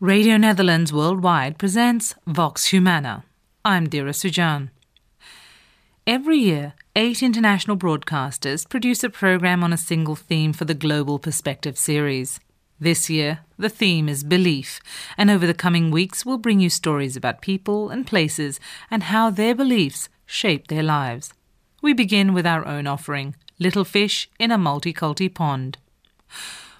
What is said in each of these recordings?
Radio Netherlands Worldwide presents Vox Humana. I'm Dira Sujan. Every year, 8 international broadcasters produce a program on a single theme for the Global Perspective series. This year, the theme is belief, and over the coming weeks we'll bring you stories about people and places and how their beliefs shape their lives. We begin with our own offering, Little Fish in a Multiculti Pond.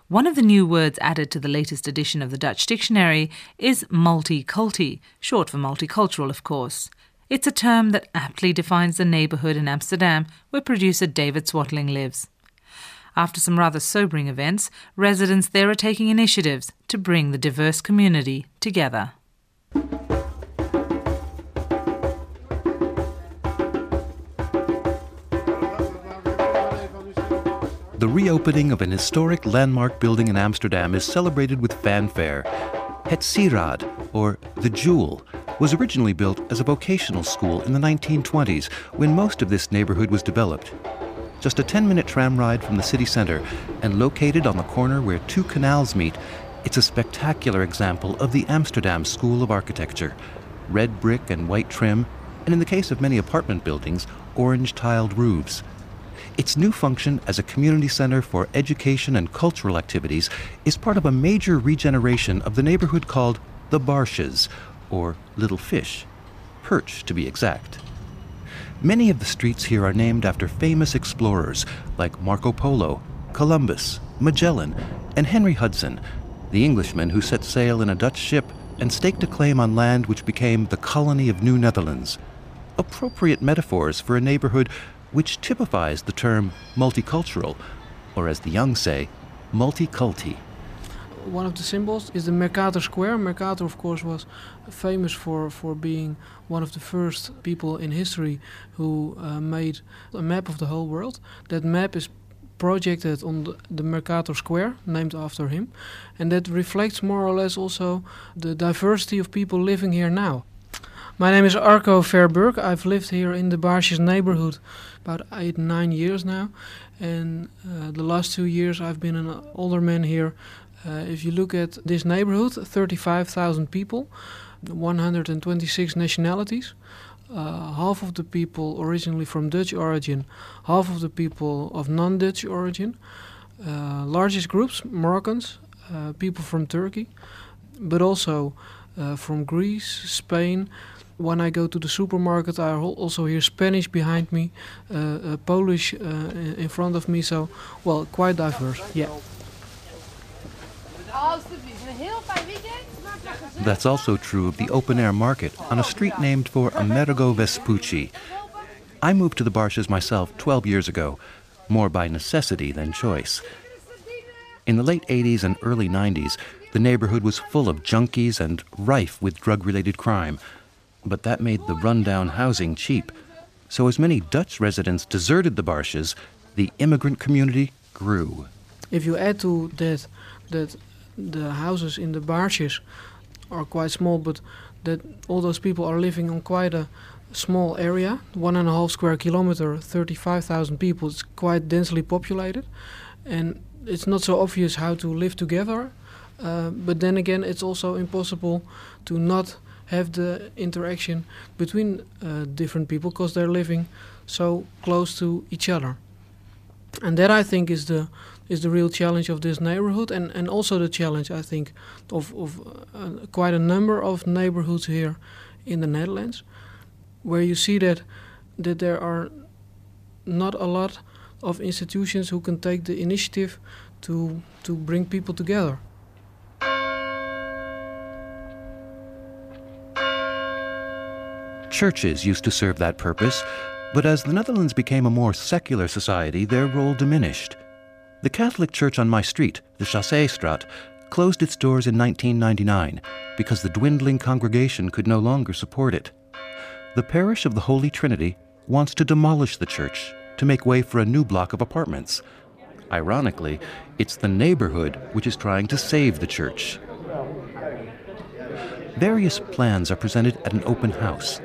One of the new words added to the latest edition of the Dutch dictionary is multiculti, short for multicultural, of course. It's a term that aptly defines the neighbourhood in Amsterdam where producer David Swatling lives. After some rather sobering events, residents there are taking initiatives to bring the diverse community together. The reopening of an historic landmark building in Amsterdam is celebrated with fanfare. Het Sieraad, or The Jewel, was originally built as a vocational school in the 1920s, when most of this neighborhood was developed. Just a 10-minute tram ride from the city center, and located on the corner where two canals meet, it's a spectacular example of the Amsterdam School of Architecture. Red brick and white trim, and in the case of many apartment buildings, orange-tiled roofs. Its new function as a community center for education and cultural activities is part of a major regeneration of the neighborhood called the Baarsjes, or Little Fish, perch to be exact. Many of the streets here are named after famous explorers like Marco Polo, Columbus, Magellan, and Henry Hudson, the Englishman who set sail in a Dutch ship and staked a claim on land which became the colony of New Netherlands. Appropriate metaphors for a neighborhood which typifies the term multicultural, or as the young say, multiculti. One of the symbols is the Mercator Square. Mercator, of course, was famous for being one of the first people in history who made a map of the whole world. That map is projected on the Mercator Square, named after him, and that reflects more or less also the diversity of people living here now. My name is Arco Verburg. I've lived here in the Baarsjes neighborhood about 8-9 years now. And the last 2 years I've been an alderman here. If you look at this neighborhood, 35,000 people, 126 nationalities. Half of the people originally from Dutch origin, half of the people of non-Dutch origin. Largest groups, Moroccans, people from Turkey, but also from Greece, Spain. When I go to the supermarket, I also hear Spanish behind me, Polish in front of me, so, well, quite diverse, yeah. That's also true of the open-air market on a street named for Amerigo Vespucci. I moved to the Baarsjes myself 12 years ago, more by necessity than choice. In the late 80s and early 90s, the neighborhood was full of junkies and rife with drug-related crime. But that made the rundown housing cheap. So as many Dutch residents deserted the Baarsjes, the immigrant community grew. If you add to that the houses in the Baarsjes are quite small, but that all those people are living on quite a small area, 1.5 square kilometer, 35,000 people, it's quite densely populated. And it's not so obvious how to live together, but then again it's also impossible to not have the interaction between different people because they're living so close to each other. And that, I think, is the real challenge of this neighborhood, and also the challenge, I think, of quite a number of neighborhoods here in the Netherlands, where you see that there are not a lot of institutions who can take the initiative to bring people together. Churches used to serve that purpose, but as the Netherlands became a more secular society, their role diminished. The Catholic church on my street, the Chasséstraat, closed its doors in 1999 because the dwindling congregation could no longer support it. The parish of the Holy Trinity wants to demolish the church to make way for a new block of apartments. Ironically, it's the neighborhood which is trying to save the church. Various plans are presented at an open house.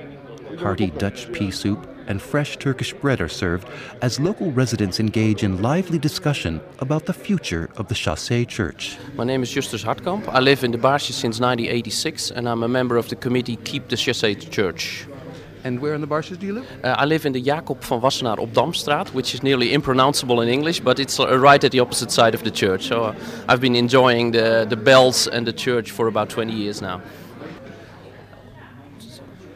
Hearty Dutch pea soup and fresh Turkish bread are served as local residents engage in lively discussion about the future of the Chassé Church. My name is Justus Hartkamp. I live in the Baarsjes since 1986 and I'm a member of the committee Keep the Chassé Church. And where in the Baarsjes do you live? I live in the Jacob van Wassenaar op Damstraat, which is nearly impronounceable in English, but it's right at the opposite side of the church. So I've been enjoying the bells and the church for about 20 years now.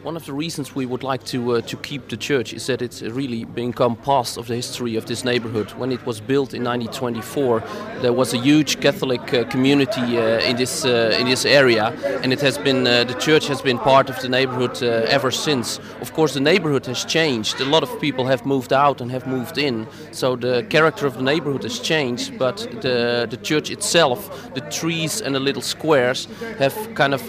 One of the reasons we would like to keep the church is that it's really become part of the history of this neighborhood. When it was built in 1924, there was a huge Catholic community in this area, and it has been the church has been part of the neighborhood ever since. Of course, the neighborhood has changed. A lot of people have moved out and have moved in, so the character of the neighborhood has changed. But the church itself, the trees and the little squares, have kind of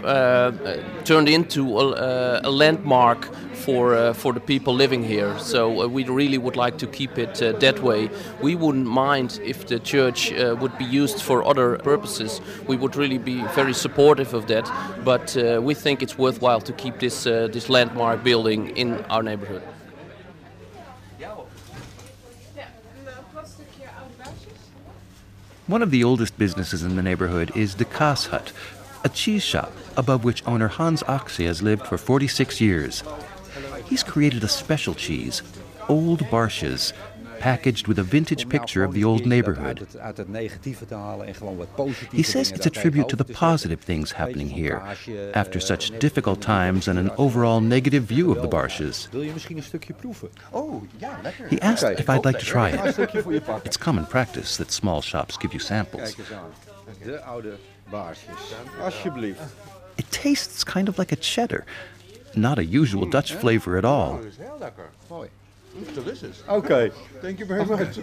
turned into a landmark for the people living here. So we really would like to keep it that way. We wouldn't mind if the church would be used for other purposes. We would really be very supportive of that, but we think it's worthwhile to keep this landmark building in our neighborhood. One of the oldest businesses in the neighborhood is the Kaas Hut, a cheese shop above which owner Hans Axe has lived for 46 years. He's created a special cheese, Old Baarsjes, packaged with a vintage picture of the old neighborhood. He says it's a tribute to the positive things happening here, after such difficult times and an overall negative view of the Baarsjes. He asked if I'd like to try it. It's common practice that small shops give you samples. It tastes kind of like a cheddar, not a usual Dutch flavor at all. It's delicious. Okay, thank you very much.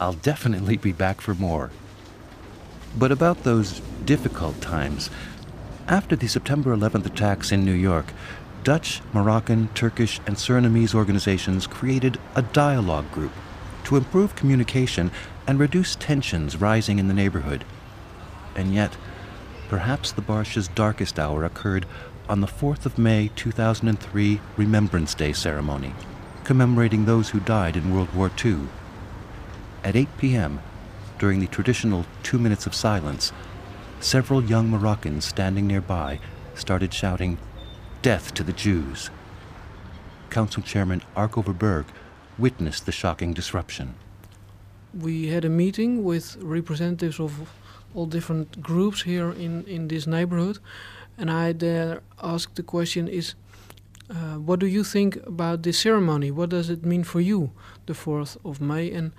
I'll definitely be back for more. But about those difficult times, after the September 11th attacks in New York, Dutch, Moroccan, Turkish, and Surinamese organizations created a dialogue group to improve communication and reduce tensions rising in the neighborhood. And yet, perhaps the Baarsjes' darkest hour occurred on the 4th of May 2003 Remembrance Day ceremony, commemorating those who died in World War II. At 8 p.m., during the traditional 2 minutes of silence, several young Moroccans standing nearby started shouting, "Death to the Jews!" Council Chairman Arco Verburg witnessed the shocking disruption. We had a meeting with representatives of all different groups here in this neighborhood, and I there asked the question is, what do you think about this ceremony? What does it mean for you, the 4th of May? And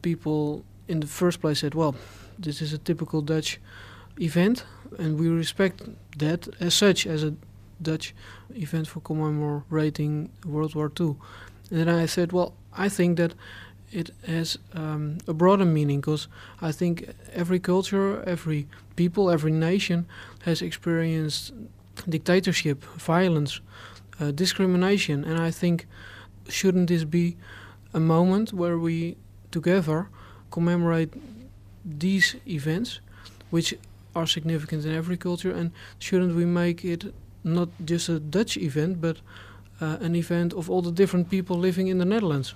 people in the first place said, well, this is a typical Dutch event, and we respect that as such, as a Dutch event for commemorating World War II. And then I said, well, I think that it has a broader meaning, because I think every culture, every people, every nation has experienced dictatorship, violence, discrimination. And I think, shouldn't this be a moment where we together commemorate these events, which are significant in every culture? And shouldn't we make it not just a Dutch event, but an event of all the different people living in the Netherlands?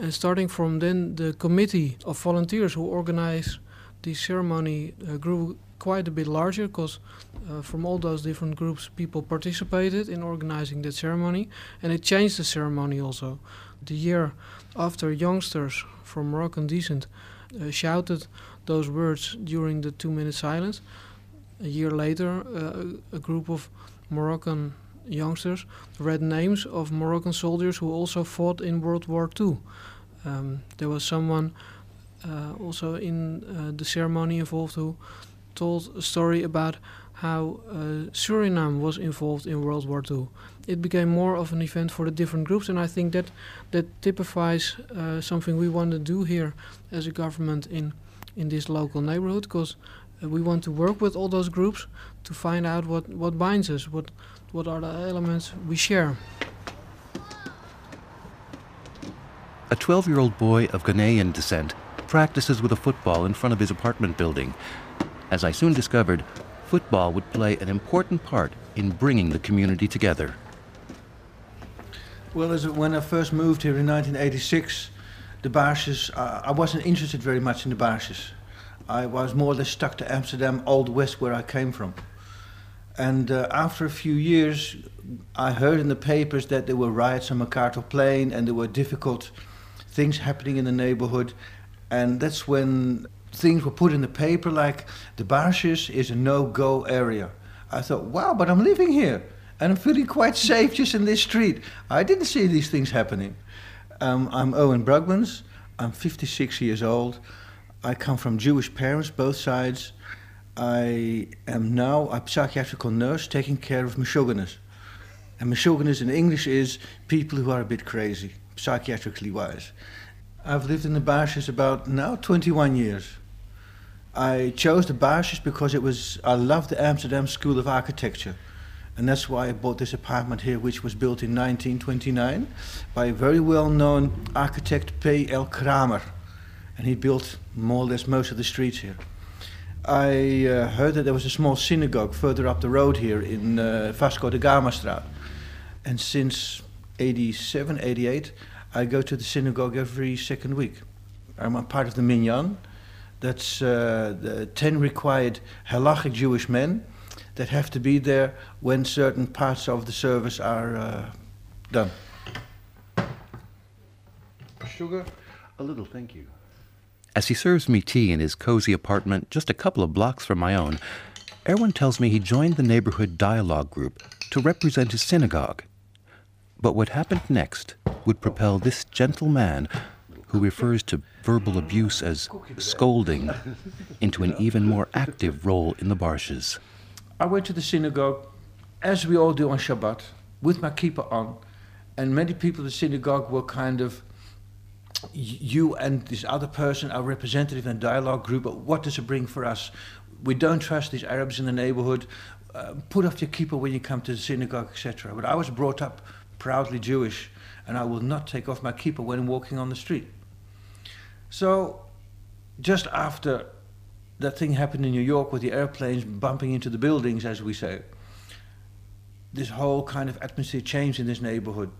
And starting from then, the committee of volunteers who organize the ceremony grew quite a bit larger, because from all those different groups, people participated in organizing that ceremony. And it changed the ceremony also. The year after, youngsters from Moroccan descent shouted those words during the 2 minute silence. A year later, a group of Moroccan youngsters read names of Moroccan soldiers who also fought in World War II. There was someone also in the ceremony involved who told a story about how Suriname was involved in World War II. It became more of an event for the different groups, and I think that typifies something we want to do here as a government in this local neighborhood, because we want to work with all those groups to find out what binds us, what are the elements we share. A 12-year-old boy of Ghanaian descent practices with a football in front of his apartment building. As I soon discovered, football would play an important part in bringing the community together. Well, when I first moved here in 1986, the Baarsjes, I wasn't interested very much in the Baarsjes. I was more or less stuck to Amsterdam, Old West, where I came from. And after a few years, I heard in the papers that there were riots on Mercator Plain and there were difficult things happening in the neighborhood. And that's when things were put in the paper like, the Baarsjes is a no-go area. I thought, wow, but I'm living here and I'm feeling quite safe just in this street. I didn't see these things happening. I'm Owen Brugmans, I'm 56 years old. I come from Jewish parents, both sides. I am now a psychiatrical nurse taking care of mishogonos. And mishogonos in English is people who are a bit crazy, psychiatrically wise. I've lived in the Baarsjes about now 21 years. I chose the Baarsjes because I loved the Amsterdam School of Architecture. And that's why I bought this apartment here, which was built in 1929 by a very well-known architect, P. L. Kramer. And he built more or less most of the streets here. I heard that there was a small synagogue further up the road here in Vasco de Gamastraat. And since 87, 88, I go to the synagogue every second week. I'm a part of the Minyan. That's the 10 required halachic Jewish men that have to be there when certain parts of the service are done. Sugar? A little, thank you. As he serves me tea in his cozy apartment just a couple of blocks from my own, Erwin tells me he joined the neighborhood dialogue group to represent his synagogue. But what happened next would propel this gentle man, who refers to verbal abuse as scolding, into an even more active role in the Baarsjes. I went to the synagogue, as we all do on Shabbat, with my kippah on, and many people in the synagogue were kind of, you and this other person are representative in a dialogue group, but what does it bring for us? We don't trust these Arabs in the neighborhood. Put off your kippah when you come to the synagogue, etc. But I was brought up proudly Jewish, and I will not take off my kippah when walking on the street. So, just after that thing happened in New York with the airplanes bumping into the buildings, as we say, this whole kind of atmosphere changed in this neighborhood.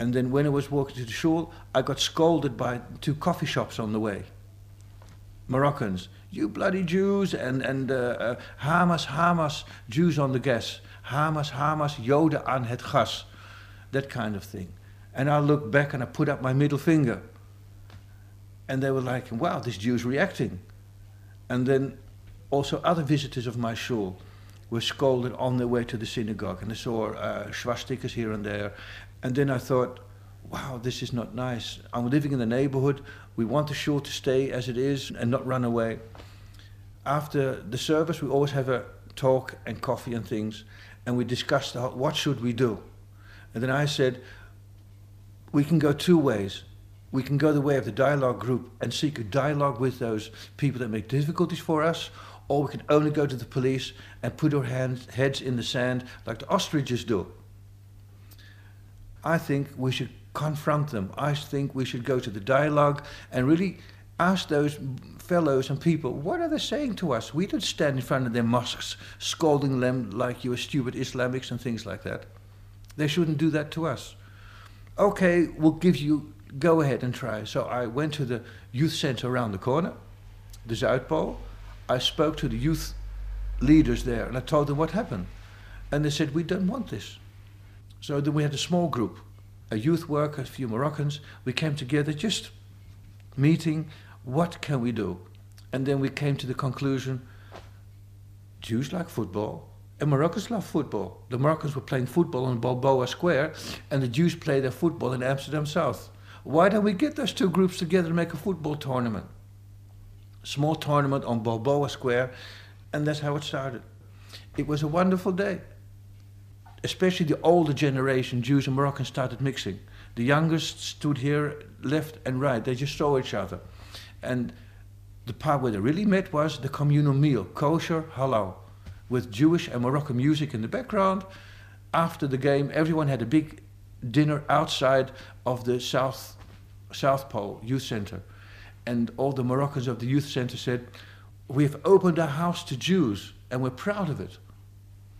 And then when I was walking to the shul, I got scolded by two coffee shops on the way. Moroccans, you bloody Jews, and Hamas, Hamas, Jews on the gas. Hamas, Hamas, Joden aan het gas. That kind of thing. And I looked back and I put up my middle finger. And they were like, wow, this Jew's reacting. And then also other visitors of my shul were scolded on their way to the synagogue. And I saw swastikas here and there. And then I thought, wow, this is not nice. I'm living in the neighborhood. We want the shul to stay as it is and not run away. After the service, we always have a talk and coffee and things. And we discussed what should we do. And then I said, we can go two ways. We can go the way of the dialogue group and seek a dialogue with those people that make difficulties for us, or we can only go to the police and put our heads in the sand like the ostriches do. I think we should confront them. I think we should go to the dialogue and really ask those fellows and people, what are they saying to us? We don't stand in front of their mosques scolding them like you are stupid Islamics and things like that. They shouldn't do that to us. Okay, we'll give you, go ahead and try. So I went to the youth center around the corner, the Zoutpole. I spoke to the youth leaders there and I told them what happened. And they said, we don't want this. So then we had a small group, a youth worker, a few Moroccans. We came together, just meeting, what can we do? And then we came to the conclusion, Jews like football, and Moroccans love football. The Moroccans were playing football on Balboa Square, and the Jews play their football in Amsterdam South. Why don't we get those two groups together and make a football tournament? Small tournament on Balboa Square, and that's how it started. It was a wonderful day. Especially the older generation, Jews and Moroccans, started mixing. The youngest stood here, left and right. They just saw each other. And the part where they really met was the communal meal, kosher, halal, with Jewish and Moroccan music in the background. After the game, everyone had a big dinner outside of the South Pole Youth Center. And all the Moroccans of the Youth Center said, we have opened our house to Jews, and we're proud of it.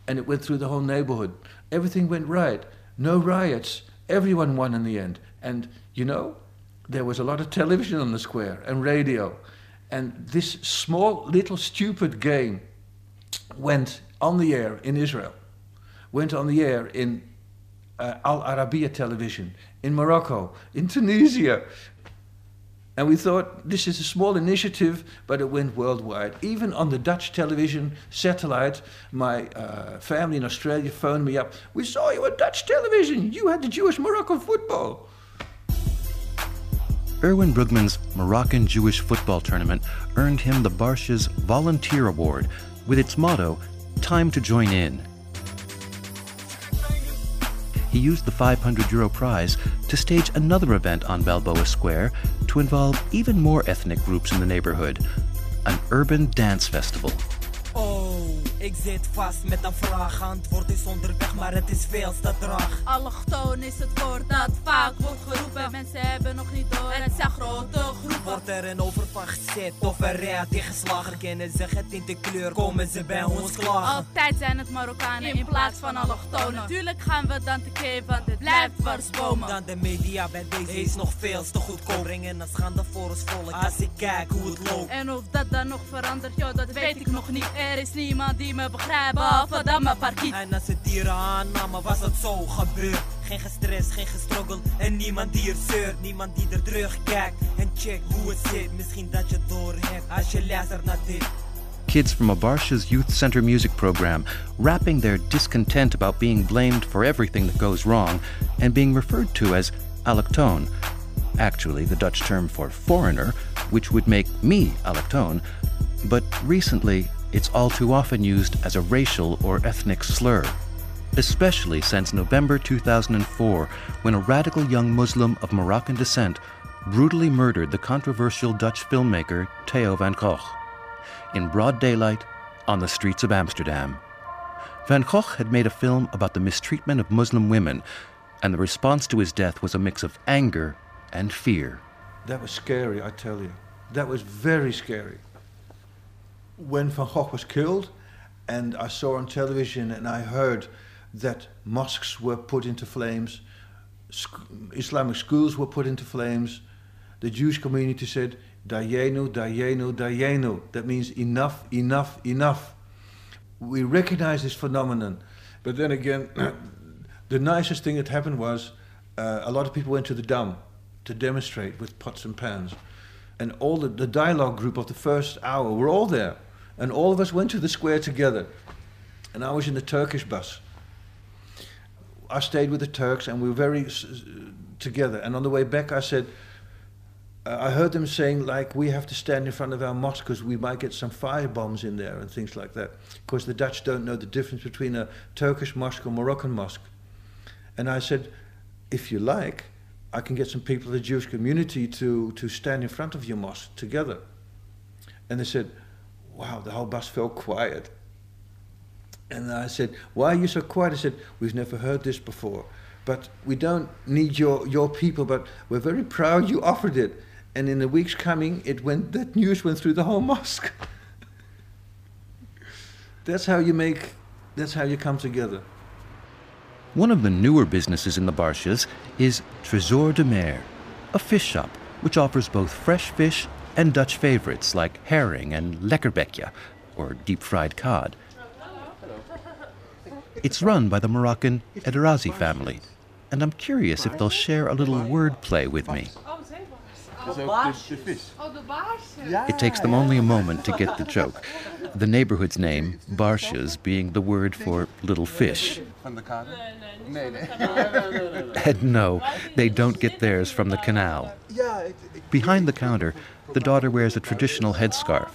And it went through the whole neighborhood. Everything went right. No riots. Everyone won in the end. And, you know, there was a lot of television on the square and radio. And this small, little, stupid game went on the air in Israel, went on the air in Al Arabiya television, in Morocco, in Tunisia. And we thought, this is a small initiative, but it went worldwide. Even on the Dutch television satellite, my family in Australia phoned me up. We saw you on Dutch television. You had the Jewish-Morocco football. Erwin Brugmans' Moroccan Jewish football tournament earned him the Baarsjes Volunteer Award with its motto, "Time to join in." He used the €500 prize to stage another event on Balboa Square to involve even more ethnic groups in the neighborhood, an urban dance festival. Oh, ik zit vast met een vraag, antwoord is onderweg, maar het is veel te traag. Allochtoon is het woord dat vaak wordt geroepen, mensen hebben nog niet door en het zijn grote groepen. Wordt er een overvacht zit of een rea tegenslager, kennen ze het in de kleur, komen ze bij ons klagen. Altijd zijn het Marokkanen in plaats van allochtonen. Natuurlijk gaan we dan tekeer, want het blijft dwarsbomen. Dan de media bij deze is nog veel te goedkoop, brengen als schande voor ons volk, als ik kijk hoe het loopt. En of dat dan nog verandert, joh, dat weet ik nog niet. Er is niemand die me begrijpt, behalve dan mijn parkiet. En als het dieren aannamen, was het zo gebeurd. Geen gestres, geen gestruggle en niemand die er zeurt. Niemand die er terugkijkt en check hoe het zit. Misschien dat je door hebt als je luistert naar dit. Kids from a Baarsjes Youth Center music program rapping their discontent about being blamed for everything that goes wrong and being referred to as allochtoon. Actually, the Dutch term for foreigner, which would make me allochtoon. But recently, it's all too often used as a racial or ethnic slur, especially since November 2004, when a radical young Muslim of Moroccan descent brutally murdered the controversial Dutch filmmaker Theo van Gogh in broad daylight on the streets of Amsterdam. Van Gogh had made a film about the mistreatment of Muslim women, and the response to his death was a mix of anger and fear. That was scary, I tell you. That was very scary. When Van Gogh was killed, and I saw on television and I heard that mosques were put into flames, Islamic schools were put into flames, the Jewish community said, Dayenu, Dayenu, Dayenu. That means enough, enough, enough. We recognize this phenomenon. But then again, the nicest thing that happened was a lot of people went to the Dam to demonstrate with pots and pans. And all the dialogue group of the first hour were all there. And all of us went to the square together. And I was in the Turkish bus. I stayed with the Turks and we were very together. And on the way back I said, I heard them saying, like, we have to stand in front of our mosque because we might get some firebombs in there and things like that. Because the Dutch don't know the difference between a Turkish mosque or Moroccan mosque. And I said, if you like, I can get some people of the Jewish community to stand in front of your mosque together. And they said, wow, the whole bus felt quiet. And I said, why are you so quiet? I said, we've never heard this before. But we don't need your people, but we're very proud you offered it. And in the weeks coming, that news went through the whole mosque. That's how you come together. One of the newer businesses in the Baarsjes is Trésor de Mer, a fish shop which offers both fresh fish and Dutch favorites like herring and lekkerbekje, or deep-fried cod. It's run by the Moroccan Ederazzi family, and I'm curious if they'll share a little word play with me. It takes them only a moment to get the joke. The neighborhood's name, Baarsjes, being the word for little fish. And no, they don't get theirs from the canal. Behind the counter, the daughter wears a traditional headscarf.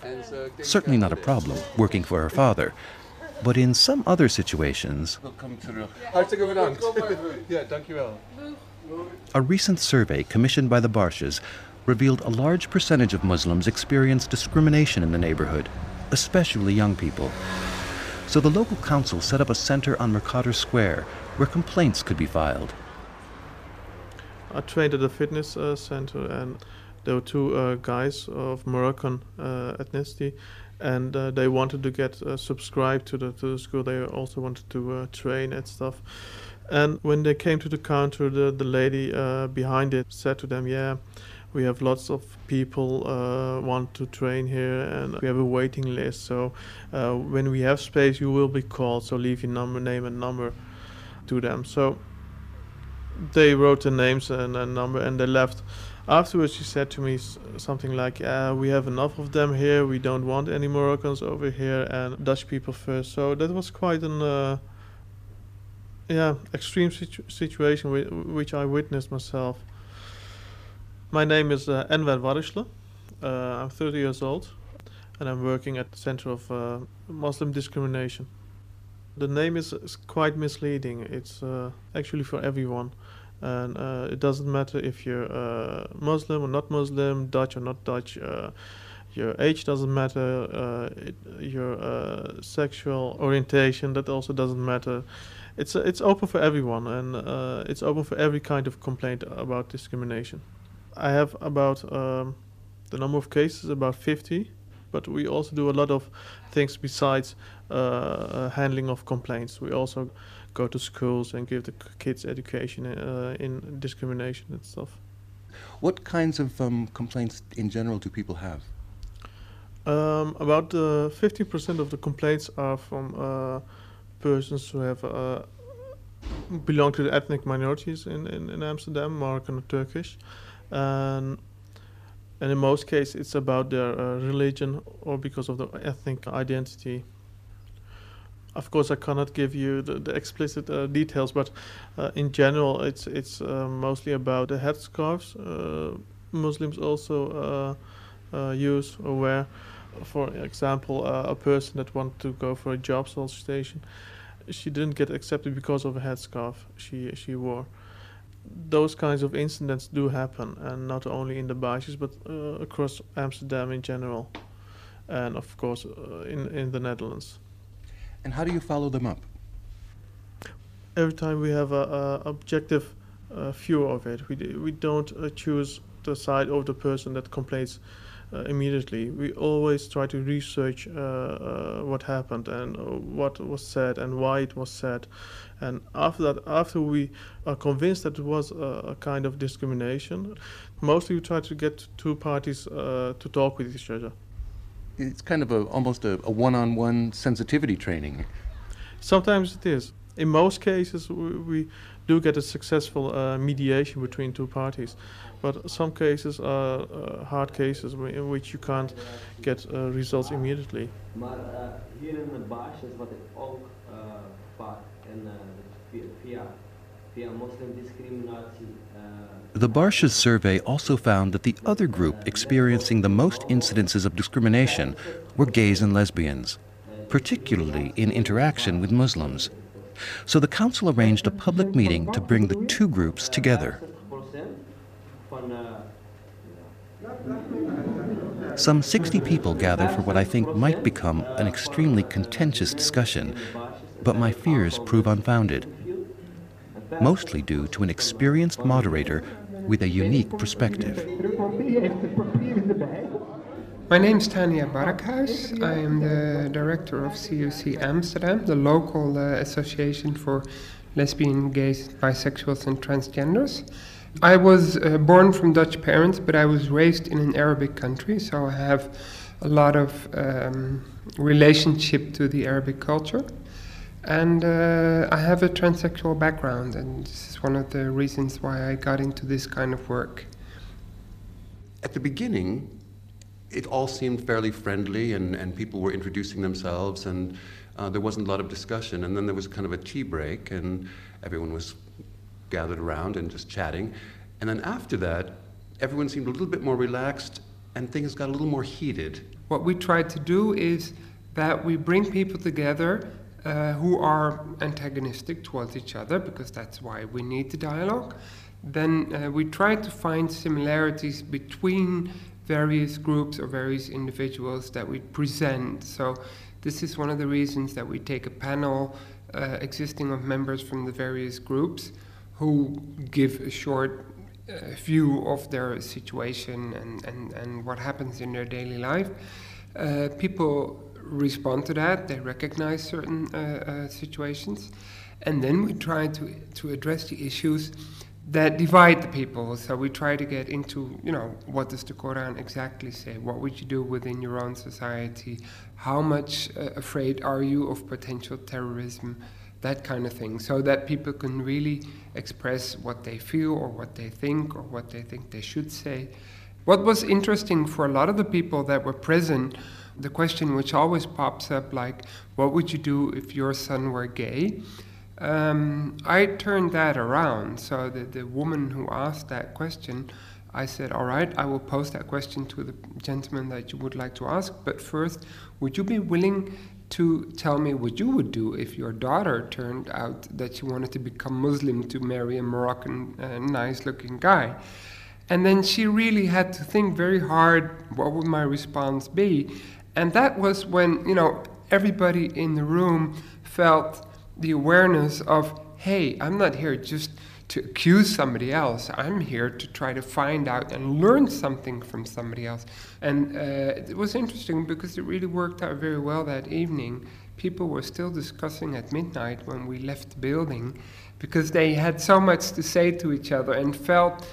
Certainly not a problem, working for her father. But in some other situations... A recent survey commissioned by the Baarsjes revealed a large percentage of Muslims experience discrimination in the neighborhood, especially young people. So the local council set up a center on Mercator Square where complaints could be filed. I trained at a fitness center, and there were two guys of Moroccan ethnicity, and they wanted to get subscribed to the school. They also wanted to train and stuff. And when they came to the counter, the lady behind it said to them, yeah, we have lots of people want to train here and we have a waiting list. So when we have space, you will be called. So leave your number, name and number to them. So they wrote the names and a number and they left. Afterwards, she said to me something like, we have enough of them here. We don't want any Moroccans over here and Dutch people first. So that was quite an extreme situation which I witnessed myself. My name is Enver Wadishle. I'm 30 years old and I'm working at the Center of Muslim Discrimination. The name is quite misleading. It's actually for everyone. And it doesn't matter if you're Muslim or not Muslim, Dutch or not Dutch. Your age doesn't matter. Your sexual orientation, that also doesn't matter. It's open for everyone, and it's open for every kind of complaint about discrimination. I have about the number of cases, about 50, but we also do a lot of things besides handling of complaints. We also go to schools and give the kids education in discrimination and stuff. What kinds of complaints in general do people have? About 50% of the complaints are from persons who have belong to the ethnic minorities in Amsterdam, Moroccan or Turkish. And in most cases, it's about their religion or because of the ethnic identity. Of course, I cannot give you the explicit details, but in general, it's mostly about the headscarves Muslims also use or wear. For example, a person that wanted to go for a job solicitation, she didn't get accepted because of a headscarf she wore. Those kinds of incidents do happen, and not only in the Baarsjes, but across Amsterdam in general, and of course in the Netherlands. And how do you follow them up? Every time we have a objective view of it. We don't choose the side of the person that complains immediately. We always try to research what happened and what was said and why it was said. And after that, after we are convinced that it was a kind of discrimination, mostly we try to get two parties to talk with each other. It's kind of almost a one-on-one sensitivity training. Sometimes it is. In most cases, we do get a successful mediation between two parties. But some cases are hard cases in which you can't get results immediately. Maar hier in het Baarsjes, wat ik ook vaak via Muslim discriminatie. The Baarsjes survey also found that the other group experiencing the most incidences of discrimination were gays and lesbians, particularly in interaction with Muslims. So the council arranged a public meeting to bring the two groups together. Some 60 people gathered for what I think might become an extremely contentious discussion, but my fears prove unfounded, mostly due to an experienced moderator with a unique perspective. My name is Tania Barakhuis. I am the director of COC Amsterdam, the local association for lesbian, gays, bisexuals and transgenders. I was born from Dutch parents, but I was raised in an Arabic country, so I have a lot of relationship to the Arabic culture. And I have a transsexual background, and this is one of the reasons why I got into this kind of work. At the beginning, it all seemed fairly friendly, and people were introducing themselves, and there wasn't a lot of discussion. And then there was kind of a tea break, and everyone was gathered around and just chatting. And then after that, everyone seemed a little bit more relaxed, and things got a little more heated. What we tried to do is that we bring people together who are antagonistic towards each other, because that's why we need the dialogue. Then we try to find similarities between various groups or various individuals that we present. So this is one of the reasons that we take a panel existing of members from the various groups who give a short view of their situation and what happens in their daily life. People respond to that, they recognize certain situations. And then we try to address the issues that divide the people. So we try to get into, you know, what does the Quran exactly say? What would you do within your own society? How much afraid are you of potential terrorism? That kind of thing, so that people can really express what they feel or what they think or what they think they should say. What was interesting for a lot of the people that were present, the question which always pops up, like, what would you do if your son were gay? I turned that around. So the woman who asked that question, I said, all right, I will pose that question to the gentleman that you would like to ask, but first, would you be willing to tell me what you would do if your daughter turned out that she wanted to become Muslim to marry a Moroccan nice-looking guy? And then she really had to think very hard, what would my response be? And that was when, you know, everybody in the room felt the awareness of, hey, I'm not here just to accuse somebody else. I'm here to try to find out and learn something from somebody else. And it was interesting because it really worked out very well that evening. People were still discussing at midnight when we left the building because they had so much to say to each other and felt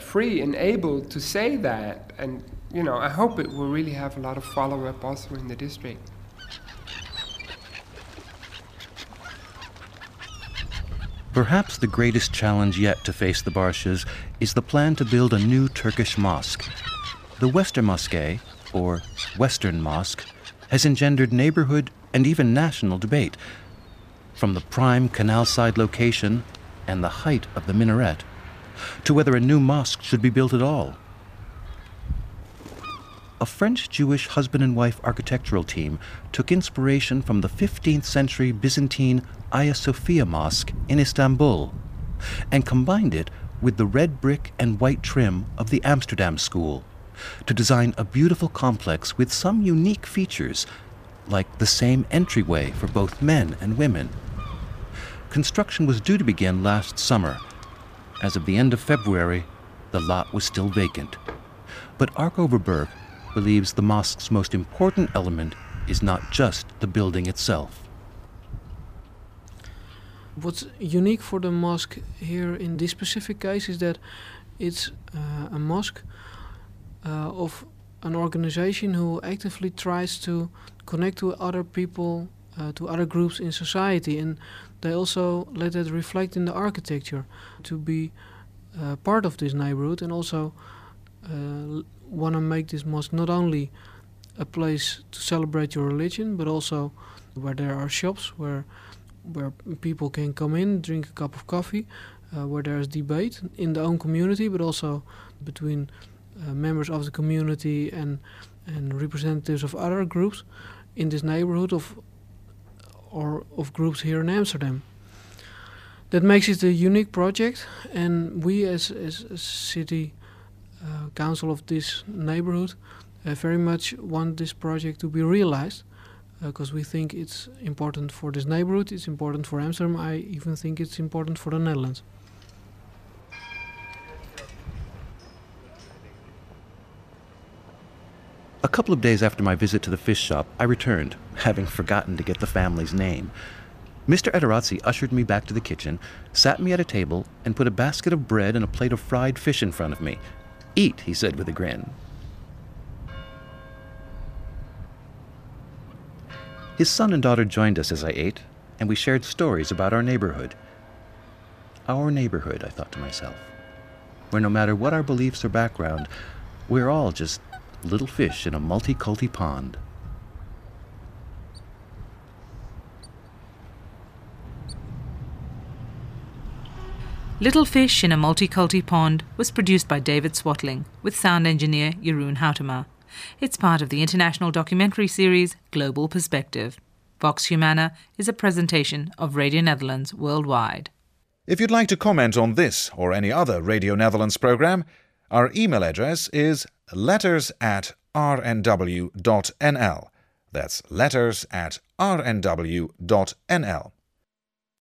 free and able to say that. And, you know, I hope it will really have a lot of follow-up also in the district. Perhaps the greatest challenge yet to face the Baarsjes is the plan to build a new Turkish mosque. The Wester Mosque, or Western Mosque, has engendered neighborhood and even national debate. From the prime canal-side location and the height of the minaret, to whether a new mosque should be built at all. A French-Jewish husband and wife architectural team took inspiration from the 15th century Byzantine Hagia Sophia Mosque in Istanbul and combined it with the red brick and white trim of the Amsterdam School to design a beautiful complex with some unique features, like the same entryway for both men and women. Construction was due to begin last summer. As of the end of February, the lot was still vacant. But Arco Verburg believes the mosque's most important element is not just the building itself. What's unique for the mosque here in this specific case is that it's a mosque of an organization who actively tries to connect to other people, to other groups in society, and they also let that reflect in the architecture to be part of this neighborhood and also want to make this mosque not only a place to celebrate your religion, but also where there are shops, where people can come in, drink a cup of coffee, where there's debate in the own community, but also between members of the community and representatives of other groups in this neighborhood of groups here in Amsterdam. That makes it a unique project, and we as a city council of this neighborhood very much want this project to be realized because we think it's important for this neighborhood, it's important for Amsterdam, I even think it's important for the Netherlands. A couple of days after my visit to the fish shop, I returned, having forgotten to get the family's name. Mr. Ederazzi ushered me back to the kitchen, sat me at a table, and put a basket of bread and a plate of fried fish in front of me. "Eat," he said with a grin. His son and daughter joined us as I ate, and we shared stories about our neighborhood. Our neighborhood, I thought to myself, where no matter what our beliefs or background, we're all just little fish in a multi-culti pond. Little Fish in a Multiculti Pond was produced by David Swatling with sound engineer Jeroen Hautema. It's part of the international documentary series Global Perspective. Vox Humana is a presentation of Radio Netherlands Worldwide. If you'd like to comment on this or any other Radio Netherlands programme, our email address is letters@rnw.nl. That's letters@rnw.nl.